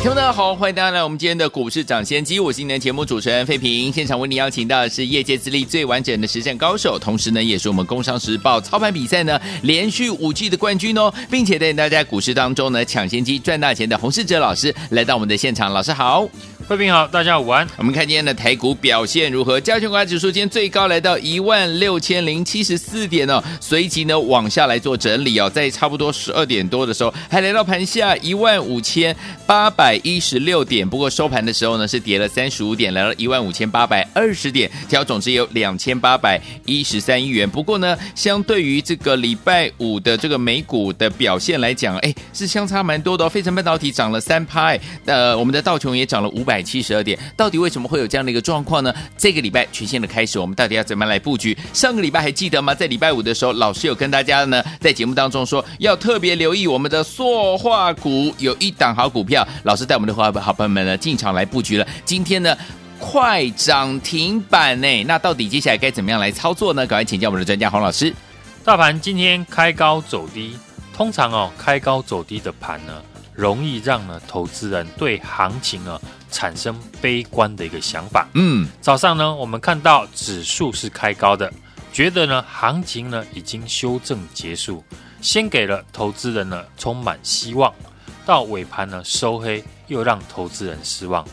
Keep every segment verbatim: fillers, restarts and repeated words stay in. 听众大家好，欢迎大家来我们今天的股市涨先机，我是今天的节目主持人费平。现场为您邀请到的是业界资历最完整的实战高手，同时呢也是我们工商时报操盘比赛呢连续五季的冠军哦，并且带大家股市当中呢抢先机赚大钱的洪士哲老师来到我们的现场。老师好。各位好，大家午安。我们看今天的台股表现如何？加权股价指数今天最高来到一万六千零七十四点哦，随即呢往下来做整理哦，在差不多十二点多的时候还来到盘下一万五千八百一十六点，不过收盘的时候呢是跌了三十五点，来到一万五千八百二十点，调总值有两千八百一十三亿元。不过呢相对于这个礼拜五的这个美股的表现来讲，哎，是相差蛮多的哦，费城半导体涨了 百分之三， 呃，我们的道琼也涨了五百七十二点，到底为什么会有这样的一个状况呢？这个礼拜全线的开始，我们到底要怎么来布局？上个礼拜还记得吗？在礼拜五的时候，老师有跟大家呢在节目当中说，要特别留意我们的塑化股，有一档好股票，老师带我们的好朋友们呢进场来布局了。今天呢快涨停板呢，那到底接下来该怎么样来操作呢？赶快请教我们的专家洪老师。大盘今天开高走低，通常哦开高走低的盘呢，容易让呢投资人对行情呢产生悲观的一个想法。嗯，早上呢我们看到指数是开高的，觉得呢行情呢已经修正结束，先给了投资人呢充满希望，到尾盘呢收黑，又让投资人失望。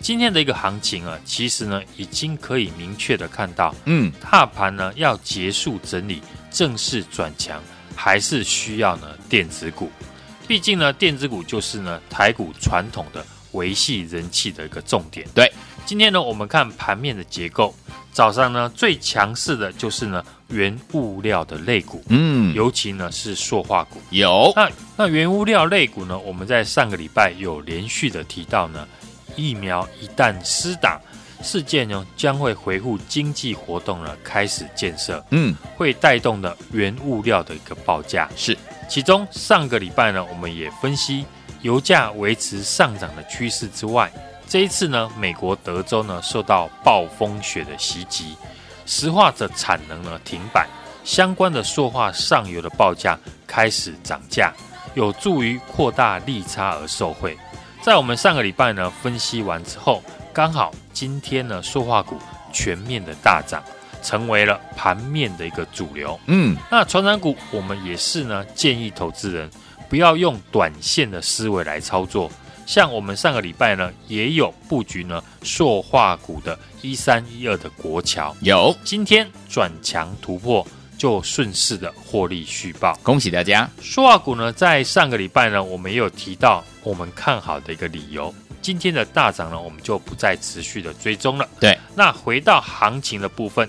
今天的一个行情啊，其实呢已经可以明确的看到，嗯，大盘呢要结束整理，正式转强，还是需要呢电子股。毕竟呢电子股就是呢台股传统的维系人气的一个重点。对，今天呢我们看盘面的结构，早上呢最强势的就是呢原物料的类股，嗯，尤其呢是塑化股。有那那原物料类股呢，我们在上个礼拜有连续的提到呢，疫苗一旦施打，世界呢将会回复经济活动呢开始建设，嗯，会带动的原物料的一个报价是。其中上个礼拜呢，我们也分析油价维持上涨的趋势之外，这一次呢，美国德州呢受到暴风雪的袭击，石化的产能呢停摆，相关的塑化上游的报价开始涨价，有助于扩大利差而受惠。在我们上个礼拜呢分析完之后，刚好今天呢塑化股全面的大涨，成为了盘面的一个主流。嗯，那传产股我们也是呢建议投资人不要用短线的思维来操作，像我们上个礼拜呢也有布局呢塑化股的一三一二的国桥，有今天转强突破，就顺势的获利续报，恭喜大家。塑化股呢在上个礼拜呢我们也有提到我们看好的一个理由，今天的大涨呢我们就不再持续的追踪了。对，那回到行情的部分，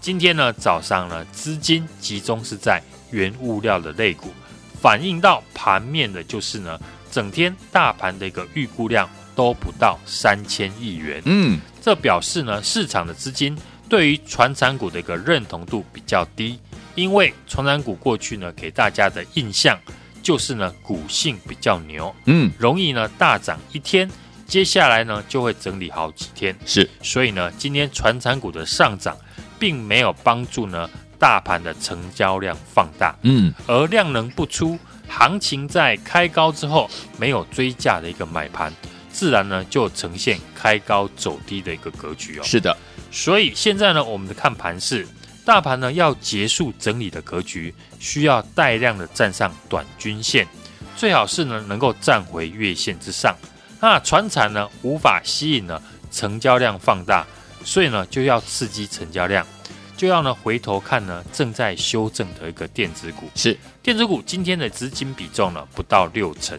今天呢早上呢资金集中是在原物料的类股，反映到盘面的就是呢整天大盘的一个预估量都不到三千亿元。嗯，这表示呢市场的资金对于传产股的一个认同度比较低，因为传产股过去呢给大家的印象就是呢股性比较牛，嗯，容易呢大涨一天，接下来呢就会整理好几天，是，所以呢今天传产股的上涨并没有帮助呢大盘的成交量放大，嗯，而量能不出，行情在开高之后没有追价的一个买盘，自然呢就呈现开高走低的一个格局哦。是的，所以现在呢我们的看盘是大盘呢要结束整理的格局，需要带量的站上短均线，最好是呢能够站回月线之上。那传产呢无法吸引呢成交量放大，所以呢就要刺激成交量，就要呢回头看呢正在修正的一个电子股。是，电子股今天的资金比重呢不到六成，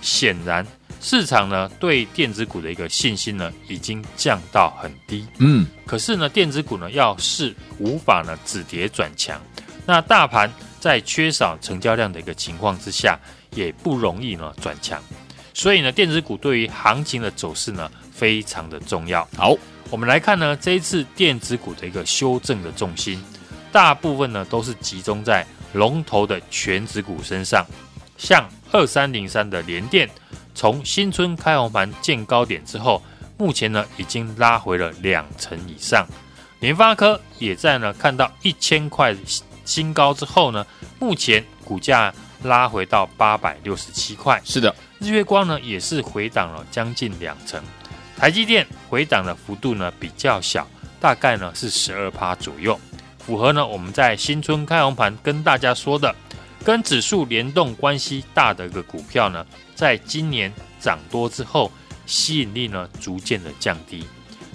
显然市场呢对电子股的一个信心呢已经降到很低。嗯，可是呢电子股呢要是无法呢止跌转强，那大盘在缺少成交量的一个情况之下，也不容易呢转强，所以呢电子股对于行情的走势呢非常的重要。好，我们来看呢这一次电子股的一个修正的重心，大部分呢都是集中在龙头的全指股身上，像二三零三的联电，从新春开红盘见高点之后，目前呢已经拉回了两成以上。联发科也在呢看到一千块新高之后呢，目前股价拉回到八百六十七块。是的，日月光呢也是回档了将近两成。台积电回档的幅度呢比较小，大概呢是 百分之十二 左右，符合呢我们在新春开红盘跟大家说的，跟指数联动关系大的一个股票呢，在今年涨多之后，吸引力呢逐渐的降低，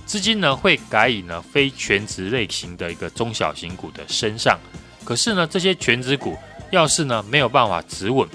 资金呢会改以呢非全职类型的一个中小型股的身上。可是呢这些全职股要是呢没有办法止稳，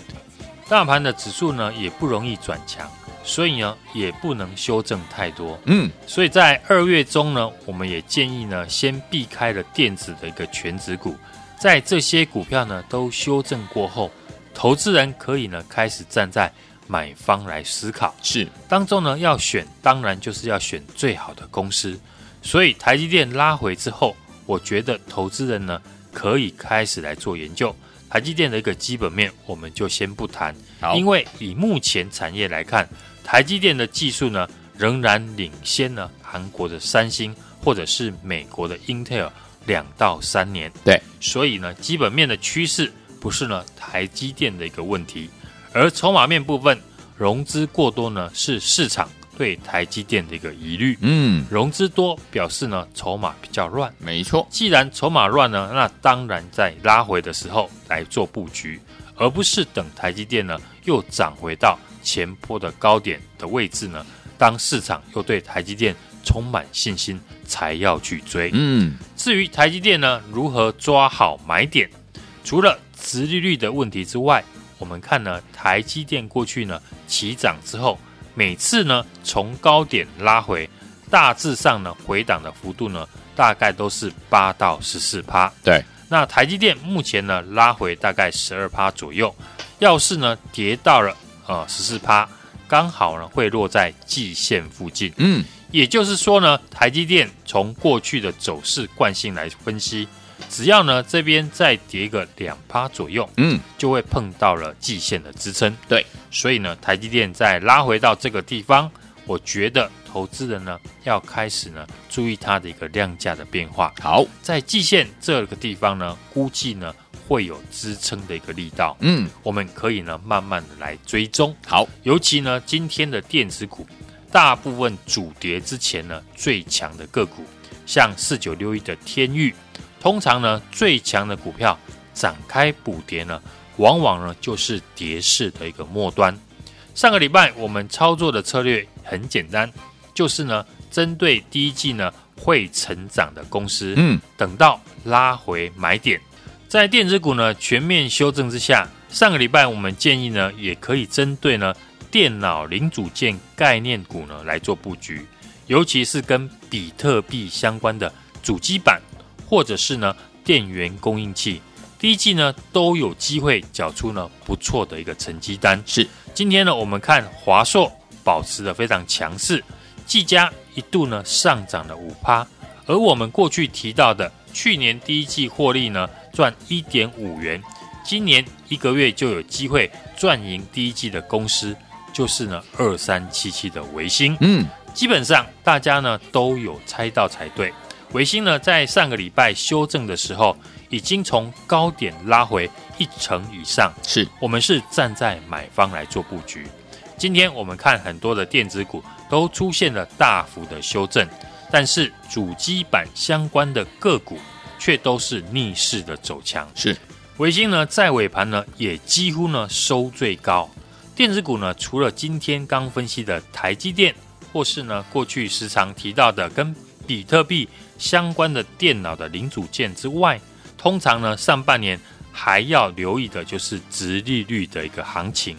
大盘的指数呢也不容易转强，所以呢也不能修正太多。嗯，所以在二月中呢，我们也建议呢先避开了电子的一个全指股，在这些股票呢都修正过后，投资人可以呢开始站在买方来思考。是，当中呢要选，当然就是要选最好的公司。所以台积电拉回之后，我觉得投资人呢可以开始来做研究。台积电的一个基本面我们就先不谈，因为以目前产业来看，台积电的技术呢仍然领先了韩国的三星或者是美国的英特尔两到三年。对，所以呢基本面的趋势不是呢台积电的一个问题，而筹码面部分融资过多呢是市场对台积电的一个疑虑。嗯，融资多表示呢筹码比较乱，没错。既然筹码乱呢，那当然在拉回的时候来做布局，而不是等台积电呢又涨回到前波的高点的位置呢，当市场又对台积电充满信心才要去追。嗯，至于台积电呢如何抓好买点，除了殖利率的问题之外，我们看呢台积电过去呢起涨之后，每次呢从高点拉回，大致上呢回档的幅度呢大概都是八到 百分之十四。 对，那台积电目前呢拉回大概 百分之十二 左右，要是呢跌到了呃 百分之十四， 刚好呢会落在季线附近。嗯，也就是说呢台积电从过去的走势惯性来分析，只要呢这边再跌个 百分之二 左右，嗯，就会碰到了季线的支撑。对，所以呢台积电再拉回到这个地方，我觉得投资人呢要开始呢注意它的一个量价的变化。好，在季线这个地方呢估计呢会有支撑的一个力道。嗯，我们可以呢慢慢的来追踪。好，尤其呢今天的电子股大部分主跌之前呢最强的个股，像四九六一的天钰，通常呢最强的股票展开补跌呢，往往呢就是跌势的一个末端。上个礼拜我们操作的策略很简单，就是呢针对第一季呢会成长的公司，嗯，等到拉回买点。在电子股呢全面修正之下，上个礼拜我们建议呢也可以针对呢电脑零组件概念股呢来做布局，尤其是跟比特币相关的主机板或者是呢电源供应器，第一季呢都有机会缴出呢不错的一个成绩单。是，今天呢我们看华硕保持的非常强势，技嘉一度呢上涨了 百分之五， 而我们过去提到的去年第一季获利呢赚 一点五元，今年一个月就有机会赚赢第一季的公司，就是呢二三七七的微星。嗯，基本上大家呢都有猜到才对。微星呢在上个礼拜修正的时候已经从高点拉回一成以上，是，我们是站在买方来做布局。今天我们看很多的电子股都出现了大幅的修正，但是主机板相关的个股却都是逆势的走强。是，微星呢在尾盘呢也几乎呢收最高。电子股呢除了今天刚分析的台积电，或是呢过去时常提到的跟比特币相关的电脑的零组件之外，通常呢上半年还要留意的就是殖利率的一个行情。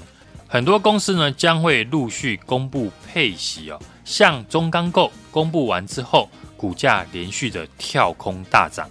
很多公司呢将会陆续公布配息哦，像中钢构公布完之后，股价连续的跳空大涨。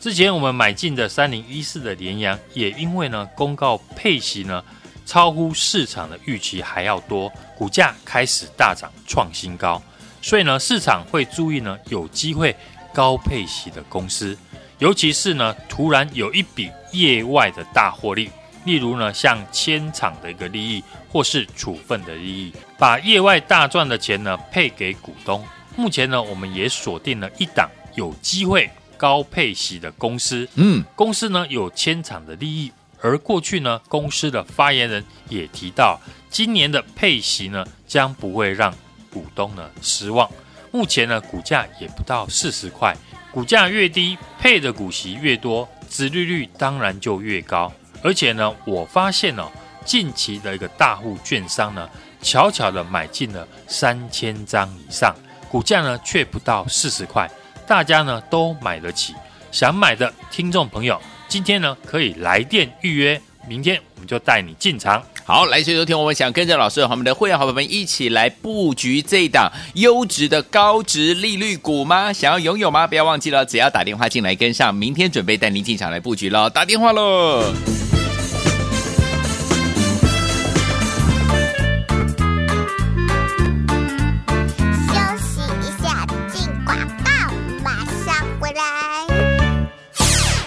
之前我们买进的三零一四的联阳，也因为呢公告配息呢超乎市场的预期还要多，股价开始大涨创新高。所以呢市场会注意呢有机会高配息的公司，尤其是呢，突然有一笔业外的大获利，例如呢，像迁厂的一个利益，或是处分的利益，把业外大赚的钱呢配给股东。目前呢，我们也锁定了一档有机会高配息的公司。嗯，公司呢有迁厂的利益，而过去呢，公司的发言人也提到，今年的配息呢将不会让股东呢失望。目前呢，股价也不到四十块。股价越低，配的股息越多，殖利率当然就越高。而且呢，我发现哦，近期的一个大户券商呢，悄悄的买进了三千张以上，股价呢却不到四十块，大家呢都买得起。想买的听众朋友，今天呢可以来电预约，明天我们就带你进场。好，来，所以昨天我们想跟着老师和我们的会员好朋友们一起来布局这一档优质的高殖利率股吗？想要拥有吗？不要忘记了，只要打电话进来跟上，明天准备带您进场来布局咯，打电话咯。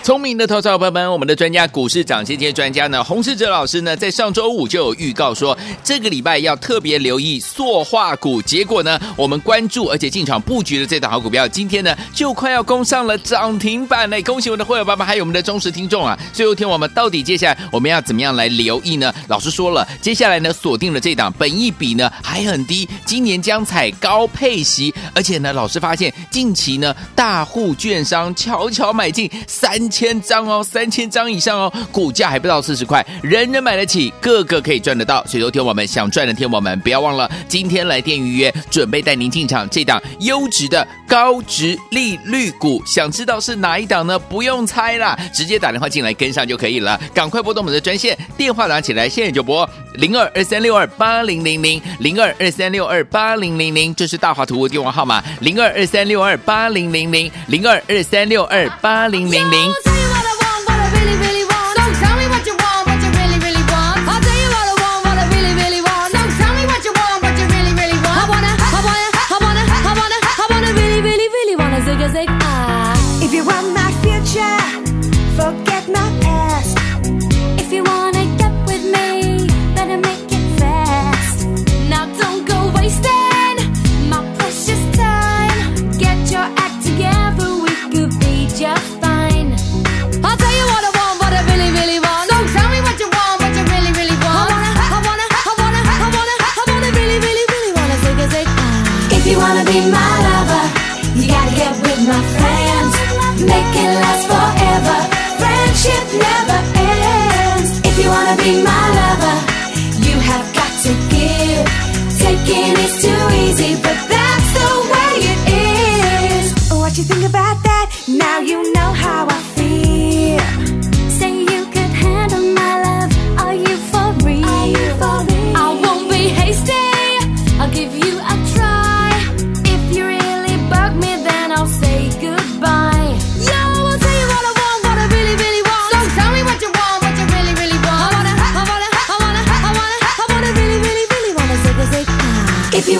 聪明的投资者朋友们，我们的专家股市涨先见专家呢，洪士哲老师呢，在上周五就有预告说，这个礼拜要特别留意塑化股。结果呢，我们关注而且进场布局的这档好股票，今天呢就快要攻上了涨停板嘞！恭喜我们的会员爸爸，还有我们的忠实听众啊！最后一天我们到底接下来我们要怎么样来留意呢？老师说了，接下来呢锁定了这档，本益比呢还很低，今年将采高配息，而且呢，老师发现近期呢大户券商悄悄买进三千。千张哦，三千张以上哦，股价还不到四十块，人人买得起，个个可以赚得到。所以说，天王们想赚的天王们，不要忘了今天来电预约，准备带您进场这档优质的高殖利率股。想知道是哪一档呢？不用猜啦，直接打电话进来跟上就可以了。赶快拨动我们的专线，电话拿起来，现在就拨零二二三六二八零零零零二二三六二八零零零，这是大华图的电话号码零二二三六二八零零零零二二三六二八零零零。If you want my future, forget my past. If you wanna get with me, better make it fast. Now don't go wasting my precious time. Get your act together, we could be just fine. I'll tell you what I want, what I really, really want. So tell me what you want, what you really, really want. I wanna, I wanna, I wanna, I wanna really, really, really wanna take a take. If you wanna be my lover, you gotta get with my friend.Make it last forever. Friendship never ends. If you wanna be my lover, you have got to give. Taking is too easy, but that's the way it is. What you think about that? Now you know how I feel. Say you could handle my love. Are you for real? Are you for real? I won't be hasty. I'll give you a try. If you really bug me, then I'll say goodbye.If you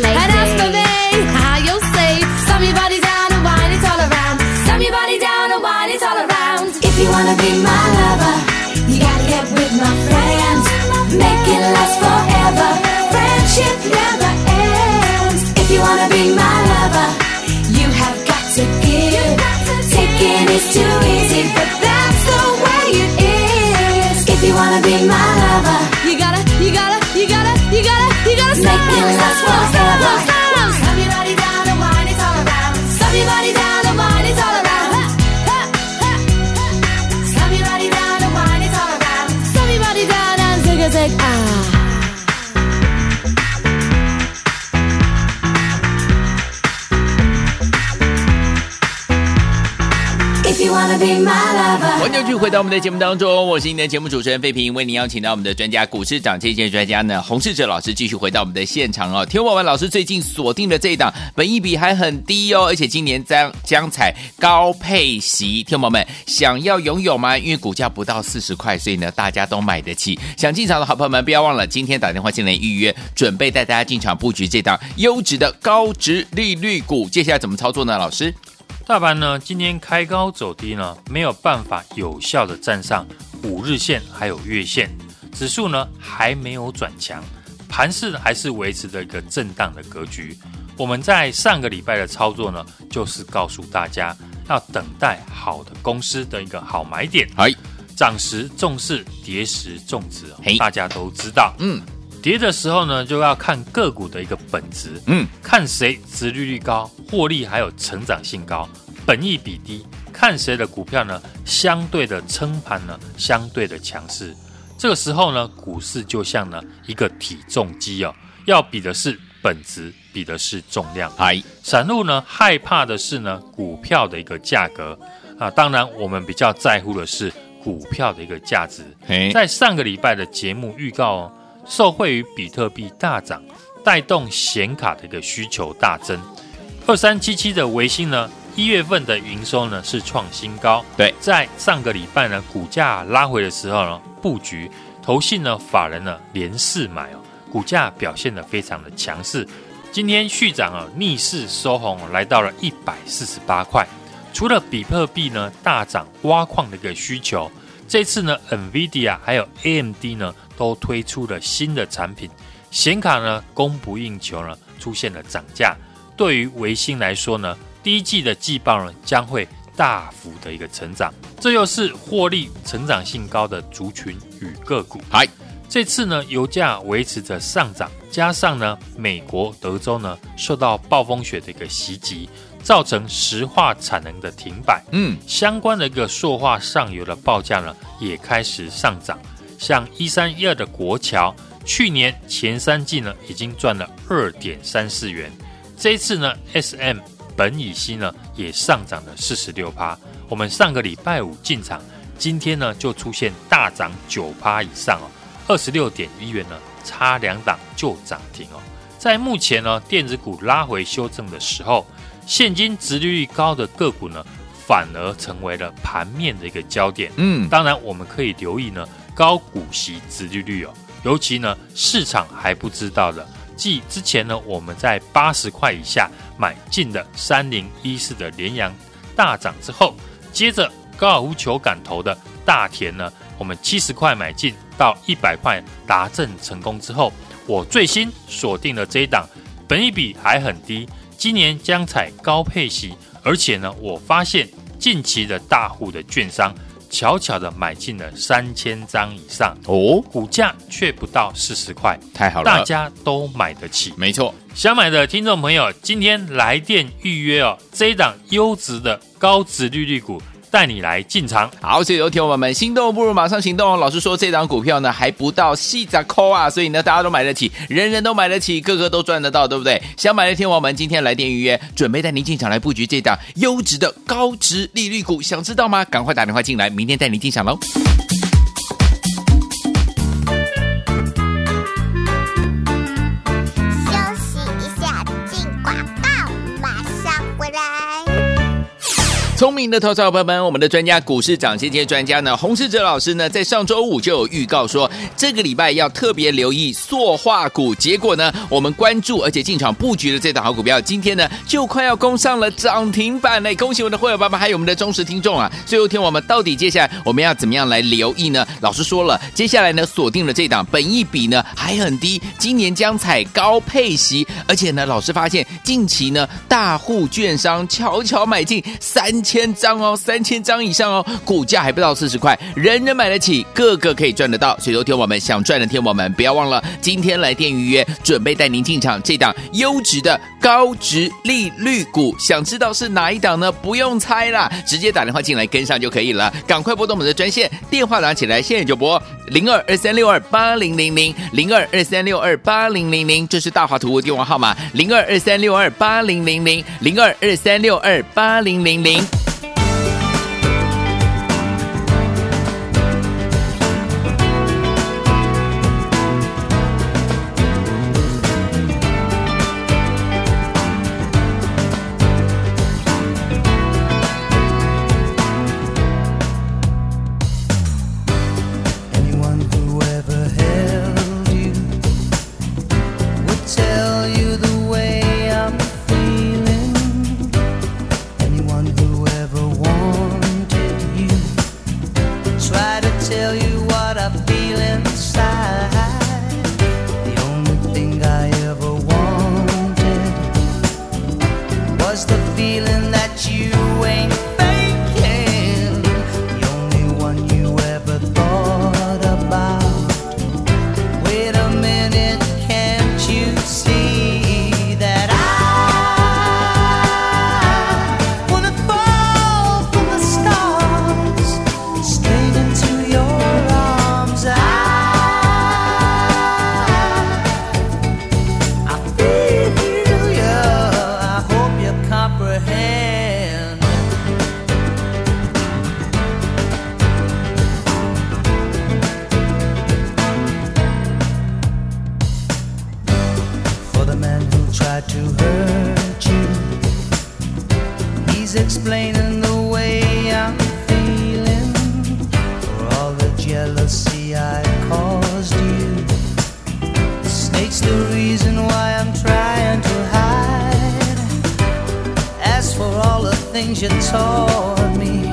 lady. And as for me.If you wanna be my lover, you gotta get with my friends. Make it last forever. Friendship never ends. If you wanna be my lover, you have got to give. Taking is too easy, but that's the way it is. If you wanna be my lover, you gotta, you gotta, you gotta, you gotta, you gotta make it last forever. Stop your body down and wind it all around. Stop your body down and wind it all around.If 欢迎继续回到我们的节目当中，我是你的节目主持人费平，为您邀请到我们的专家股市长这些专家呢洪士哲老师继续回到我们的现场哦。天王文老师最近锁定的这一档本益比还很低哦，而且今年将将采高配息，天王们想要拥有吗？因为股价不到四十块，所以呢大家都买得起，想进场的好朋友们不要忘了今天打电话进来预约，准备带大家进场布局这档优质的高殖利率股。接下来怎么操作呢？老师，大盘呢今天开高走低呢，没有办法有效的站上五日线还有月线，指数呢还没有转强，盘势还是维持着一个震荡的格局。我们在上个礼拜的操作呢，就是告诉大家要等待好的公司的一个好买点，涨时重视，跌时重质，大家都知道。嗯，跌的时候呢，就要看个股的一个本质，嗯，看谁殖利率高、获利还有成长性高，本益比低，看谁的股票呢相对的撑盘呢相对的强势。这个时候呢，股市就像呢一个体重机哦，要比的是本质，比的是重量。哎，散户呢害怕的是呢股票的一个价格啊，当然我们比较在乎的是股票的一个价值。在上个礼拜的节目预告哦。受惠于比特币大涨，带动显卡的一个需求大增。二三七七的微星呢，一月份的营收呢是创新高。对，在上个礼拜呢，股价拉回的时候呢，布局投信呢，法人呢连四买哦，股价表现得非常的强势。今天续涨啊，逆势收红，来到了一百四十八块。除了比特币呢大涨挖矿的一个需求，这次呢 ，NVIDIA 还有 A M D 呢。都推出了新的产品，显卡呢供不应求呢，出现了涨价。对于微星来说呢，第一季的季报呢将会大幅的一个成长，这又是获利成长性高的族群与个股。这次呢油价维持着上涨，加上呢美国德州呢受到暴风雪的一个袭击，造成石化产能的停摆。嗯，相关的一个塑化上游的报价呢也开始上涨。像一三一二的国桥，去年前三季呢已经赚了 二点三四元，这一次呢 S M 本益比呢也上涨了 百分之四十六。 我们上个礼拜五进场，今天呢就出现大涨 百分之九 以上哦， 二十六点一元呢差两档就涨停哦。在目前呢电子股拉回修正的时候，现金殖利率高的个股呢反而成为了盘面的一个焦点。嗯，当然我们可以留意呢高股息殖利率哦，尤其呢市场还不知道的，即之前呢我们在八十块以下买进的三零一四的联阳大涨之后，接着高尔夫球杆头的大田呢，我们七十块买进到一百块达阵成功之后，我最新锁定了这一档，本益比还很低，今年将采高配息，而且呢我发现近期的大户的券商。悄悄的买进了三千张以上哦，股价却不到四十块，太好了，大家都买得起。没错，想买的听众朋友，今天来电预约哦，这一档优质的高殖利率股。带你来进场。好，所以有听我们心动不如马上行动。老师说这档股票呢还不到四十块啊，所以呢大家都买得起，人人都买得起，个个都赚得到，对不对？想买的听我们今天来电预约，准备带您进场来布局这档优质的高殖利率股，想知道吗？赶快打电话进来，明天带您进场喽。聪明的投资者朋友们，我们的专家股市长这些专家呢，洪士哲老师呢，在上周五就有预告说，这个礼拜要特别留意塑化股。结果呢，我们关注而且进场布局的这档好股票，今天呢就快要攻上了涨停板嘞！恭喜我们的会员爸爸，还有我们的忠实听众啊！最后天，我们到底接下来我们要怎么样来留意呢？老师说了，接下来呢锁定了这档，本益比呢还很低，今年将采高配息，而且呢，老师发现近期呢大户券商悄悄买进三千。千张哦，三千张以上哦，股价还不到四十块，人人买得起，个个可以赚得到。所以说，天王们想赚的天王们，不要忘了今天来电预约，准备带您进场这档优质的高殖利率股。想知道是哪一档呢？不用猜啦，直接打电话进来跟上就可以了。赶快拨动我们的专线，电话拿起来，现在就拨零二二三六二八零零零零二二三六二八零零零，这是大华图的电话号码零二二三六二八零零零零二二三六二八零零零。I feel inside. The only thing I ever wanted was the feeling that you ain't faking. The only one you ever thought about. Wait a minute, can't you see that I wanna fall from the stars straight into your arms? I, I feel you. I hope you comprehend. For the man who tried to hurt you, he's explaining the way I'm feeling. For all the jealousy I caused you, the snake's the reason why I'm trying to hide. As for all the things you taught me,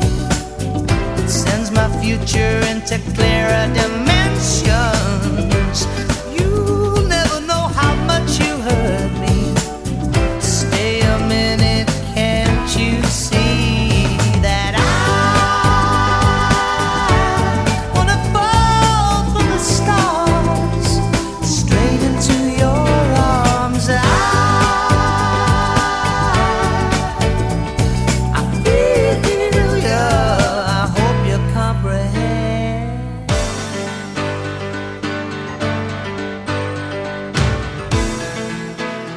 it sends my future into clearer dimensions. You'll never know how much you hurt me. Stay a minute, can't you see that I wanna fall from the stars straight into your arms? I, I feel you. I hope you comprehend.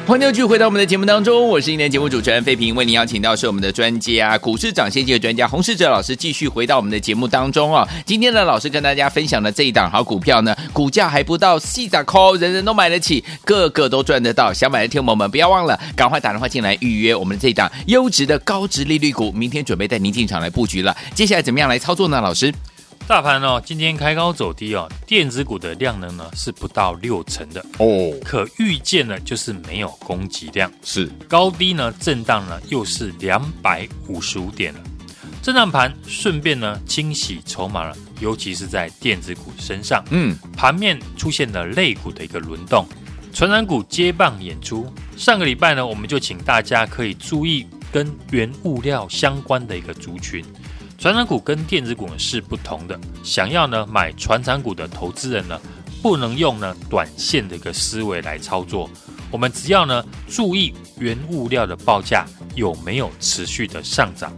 欢迎继续回到我们的节目当中，我是今天的节目主持人费平，为您邀请到是我们的专家，股市涨先机的专家洪士哲老师，继续回到我们的节目当中哦。今天呢，老师跟大家分享的这一档好股票呢，股价还不到四十块，人人都买得起，个个都赚得到。想买的听友们不要忘了，赶快打电话进来预约我们这一档优质的高殖利率股，明天准备带您进场来布局了。接下来怎么样来操作呢？老师，大盘哦，今天开高走低哦，电子股的量能呢是不到六成的哦，可预见的就是没有供给量，是高低呢震荡呢又是两百五十五点了。震荡盘顺便呢清洗筹码了，尤其是在电子股身上，嗯，盘面出现了类股的一个轮动，传染股接棒演出。上个礼拜呢，我们就请大家可以注意跟原物料相关的一个族群。传产股跟电子股是不同的，想要呢买传产股的投资人呢，不能用呢短线的一个思维来操作。我们只要呢注意原物料的报价有没有持续的上涨。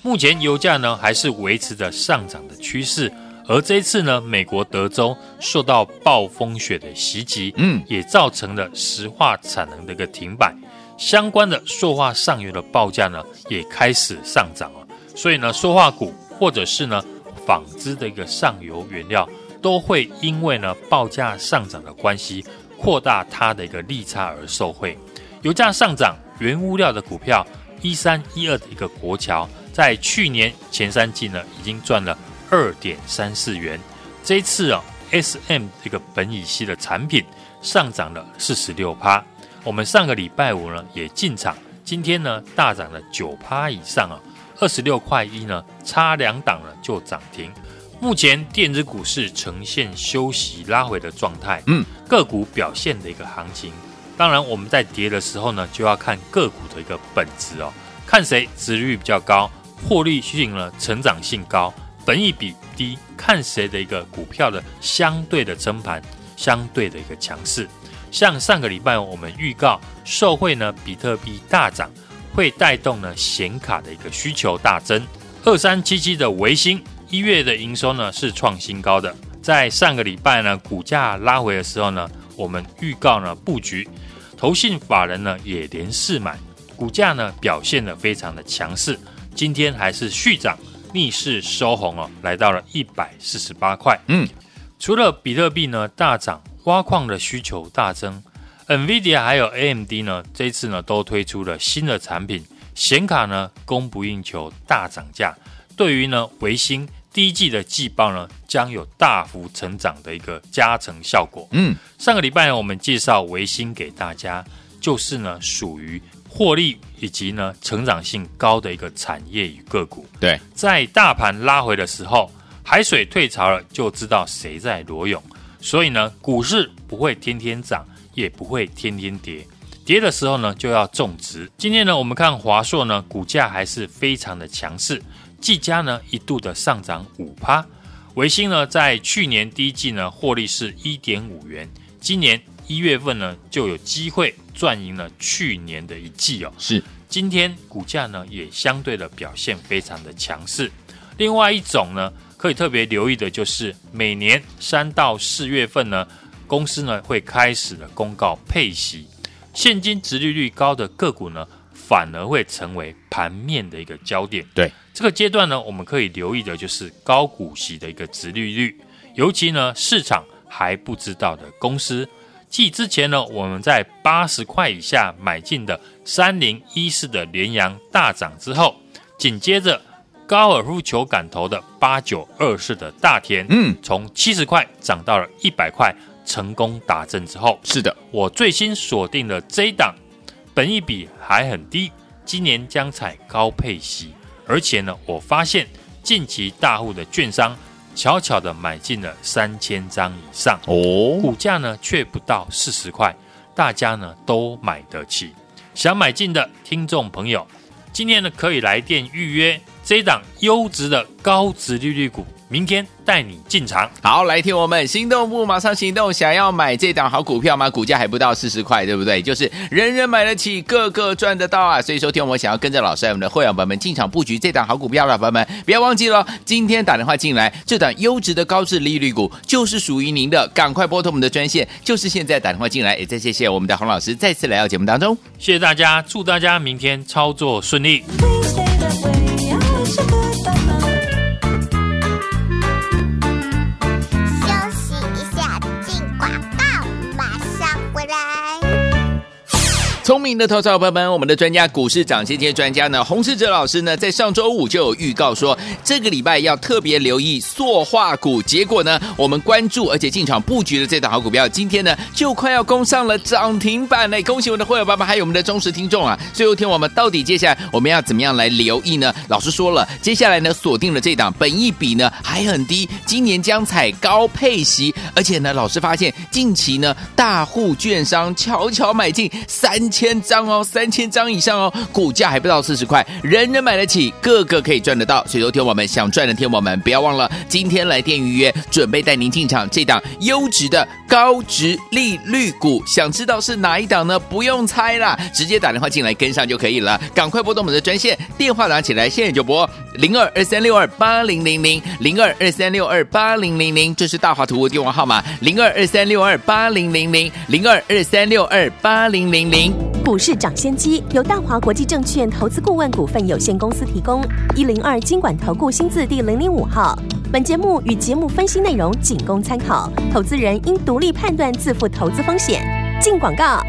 目前油价呢还是维持着上涨的趋势，而这一次呢，美国德州受到暴风雪的袭击，嗯，也造成了石化产能的一个停摆，相关的塑化上游的报价呢也开始上涨了。所以呢，塑化股或者是呢纺织的一个上游原料，都会因为呢报价上涨的关系，扩大它的一个利差而受惠。油价上涨，原物料的股票一三一二的一个国桥，在去年前三季呢已经赚了 二点三四 元。这一次啊、哦、S M 这个苯乙烯的产品上涨了 百分之四十六。我们上个礼拜五呢也进场，今天呢大涨了 百分之九 以上啊、哦。二十六块一呢，差两档了就涨停。目前电子股市呈现休息拉回的状态，嗯，个股表现的一个行情。当然，我们在跌的时候呢，就要看个股的一个本质哦，看谁殖利率比较高，获利性呢成长性高，本益比低，看谁的一个股票的相对的撑盘，相对的一个强势。像上个礼拜我们预告，受惠呢比特币大涨，会带动呢显卡的一个需求大增。二三七七的微星一月的营收呢是创新高的，在上个礼拜呢股价拉回的时候呢，我们预告呢布局，投信法人呢也连四买，股价呢表现得非常的强势，今天还是续涨，逆势收红哦，来到了一百四十八块。嗯，除了比特币呢大涨，挖矿的需求大增。NVIDIA 还有 A M D 呢，这一次呢都推出了新的产品，显卡呢供不应求大涨价，对于呢微星第一季的季报呢将有大幅成长的一个加成效果。嗯，上个礼拜呢我们介绍微星给大家，就是呢属于获利以及呢成长性高的一个产业与个股。对，在大盘拉回的时候，海水退潮了就知道谁在裸泳。所以呢，股市不会天天涨，也不会天天跌，跌的时候呢就要种植。今天呢，我们看华硕呢，股价还是非常的强势，技嘉呢一度的上涨 百分之五， 微星呢在去年第一季呢获利是 一点五元，今年一月份呢就有机会赚赢了去年的一季哦。是，今天股价呢也相对的表现非常的强势。另外一种呢可以特别留意的就是每年三到四月份呢，公司呢会开始的公告配息，现金殖利率高的个股呢反而会成为盘面的一个焦点。对，这个阶段呢，我们可以留意的就是高股息的一个殖利率，尤其呢市场还不知道的公司。继之前呢，我们在八十块以下买进的三零一四的联阳大涨之后，紧接着高尔夫球杆头的八九二四的大田，嗯，从七十块涨到了一百块，成功打针之后，是的，我最新锁定了这一档，本益比还很低，今年将采高配息，而且呢，我发现近期大户的券商悄悄的买进了三千张以上，哦，股价呢却不到四十块，大家呢都买得起。想买进的听众朋友，今天呢可以来电预约这一档优质的高殖利率股，明天带你进场。好，来听我们心动不马上行动，想要买这档好股票吗？股价还不到四十块，对不对？就是人人买得起，个个赚得到啊！所以说听我们想要跟着老师我们的会员朋友们进场布局这档好股票的朋友们，不要忘记了，今天打电话进来，这档优质的高殖利率股就是属于您的，赶快拨通我们的专线，就是现在打电话进来。也再谢谢我们的洪老师再次来到节目当中，谢谢大家，祝大家明天操作顺利。聪明的投资者朋友们，我们的专家股市涨先机专家呢，洪士哲老师呢，在上周五就有预告说，这个礼拜要特别留意塑化股。结果呢，我们关注而且进场布局的这档好股票，今天呢就快要攻上了涨停板嘞！恭喜我们的会员爸爸，还有我们的忠实听众啊！最后天我们到底接下来我们要怎么样来留意呢？老师说了，接下来呢锁定了这档，本益比呢还很低，今年将采高配息，而且呢，老师发现近期呢大户券商悄悄买进三。千张哦，三千张以上哦，股价还不到四十块，人人买得起，个个可以赚得到。所以说，天王们想赚的天王们，不要忘了今天来电预约，准备带您进场这档优质的高殖利率股。想知道是哪一档呢？不用猜啦，直接打电话进来跟上就可以了。赶快拨动我们的专线，电话拿起来，现在就拨零二二三六二八零零零零二二三六二八零零零，这是大华图的电话号码零二二三六二八零零零零二二三六二八零零零。股市涨先机由大华国际证券投资顾问股份有限公司提供，一零二金管投顾新字第零零五号。本节目与节目分析内容仅供参考，投资人应独立判断，自负投资风险。进广告。